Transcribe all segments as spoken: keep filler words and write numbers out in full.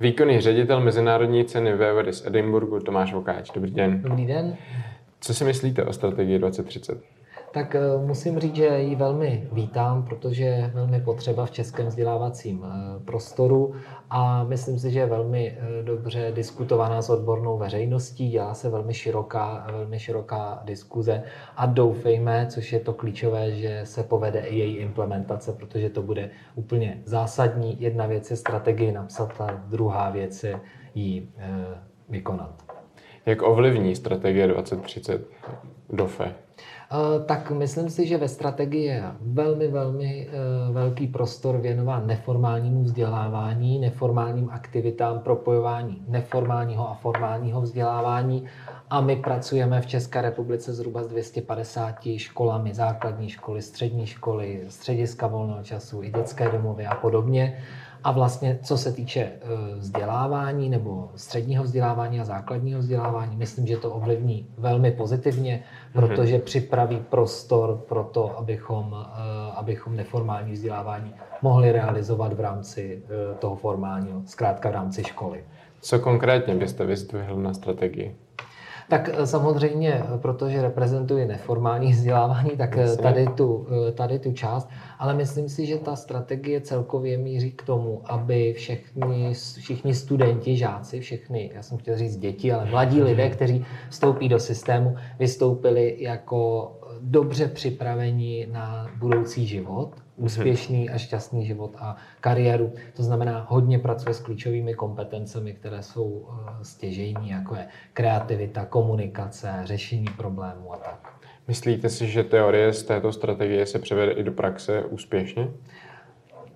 Výkonný ředitel mezinárodní ceny V V D z Edinburgu Tomáš Vokáč. Dobrý den. Dobrý den. Co si myslíte o strategii dvacet třicet? Tak musím říct, že ji velmi vítám, protože je velmi potřeba v českém vzdělávacím prostoru a myslím si, že je velmi dobře diskutovaná s odbornou veřejností, dělá se velmi široká, velmi široká diskuze a doufejme, což je to klíčové, že se povede i její implementace, protože to bude úplně zásadní. Jedna věc je strategii napsat a druhá věc je ji vykonat. Jak ovlivní strategie dvacet třicet DOFE? Tak myslím si, že ve strategii je velmi, velmi velký prostor věnován neformálnímu vzdělávání, neformálním aktivitám, propojování neformálního a formálního vzdělávání. A my pracujeme v České republice zhruba s dvěma sty padesáti školami, základní školy, střední školy, střediska volného času, i dětské domovy a podobně. A vlastně, co se týče vzdělávání nebo středního vzdělávání a základního vzdělávání, myslím, že to ovlivní velmi pozitivně, protože připraví prostor pro to, abychom, abychom neformální vzdělávání mohli realizovat v rámci toho formálního, zkrátka v rámci školy. Co konkrétně byste vyzdvihl na strategii? Tak samozřejmě, protože reprezentuji neformální vzdělávání, tak tady tu, tady tu část, ale myslím si, že ta strategie celkově míří k tomu, aby všichni, všichni studenti, žáci, všechny, já jsem chtěl říct děti, ale mladí lidé, kteří vstoupí do systému, vystoupili jako dobře připraveni na budoucí život, úspěšný a šťastný život a kariéru. To znamená, hodně pracuje s klíčovými kompetencemi, které jsou stěžejní, jako je kreativita, komunikace, řešení problémů a tak. Myslíte si, že teorie z této strategie se převede i do praxe úspěšně?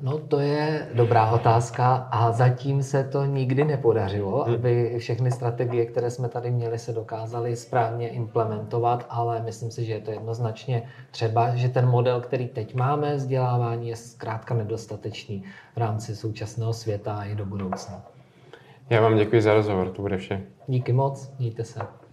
No, to je dobrá otázka a zatím se to nikdy nepodařilo, aby všechny strategie, které jsme tady měli, se dokázaly správně implementovat, ale myslím si, že je to jednoznačně třeba, že ten model, který teď máme, vzdělávání je zkrátka nedostatečný v rámci současného světa i do budoucna. Já vám děkuji za rozhovor, to bude vše. Díky moc, mějte se.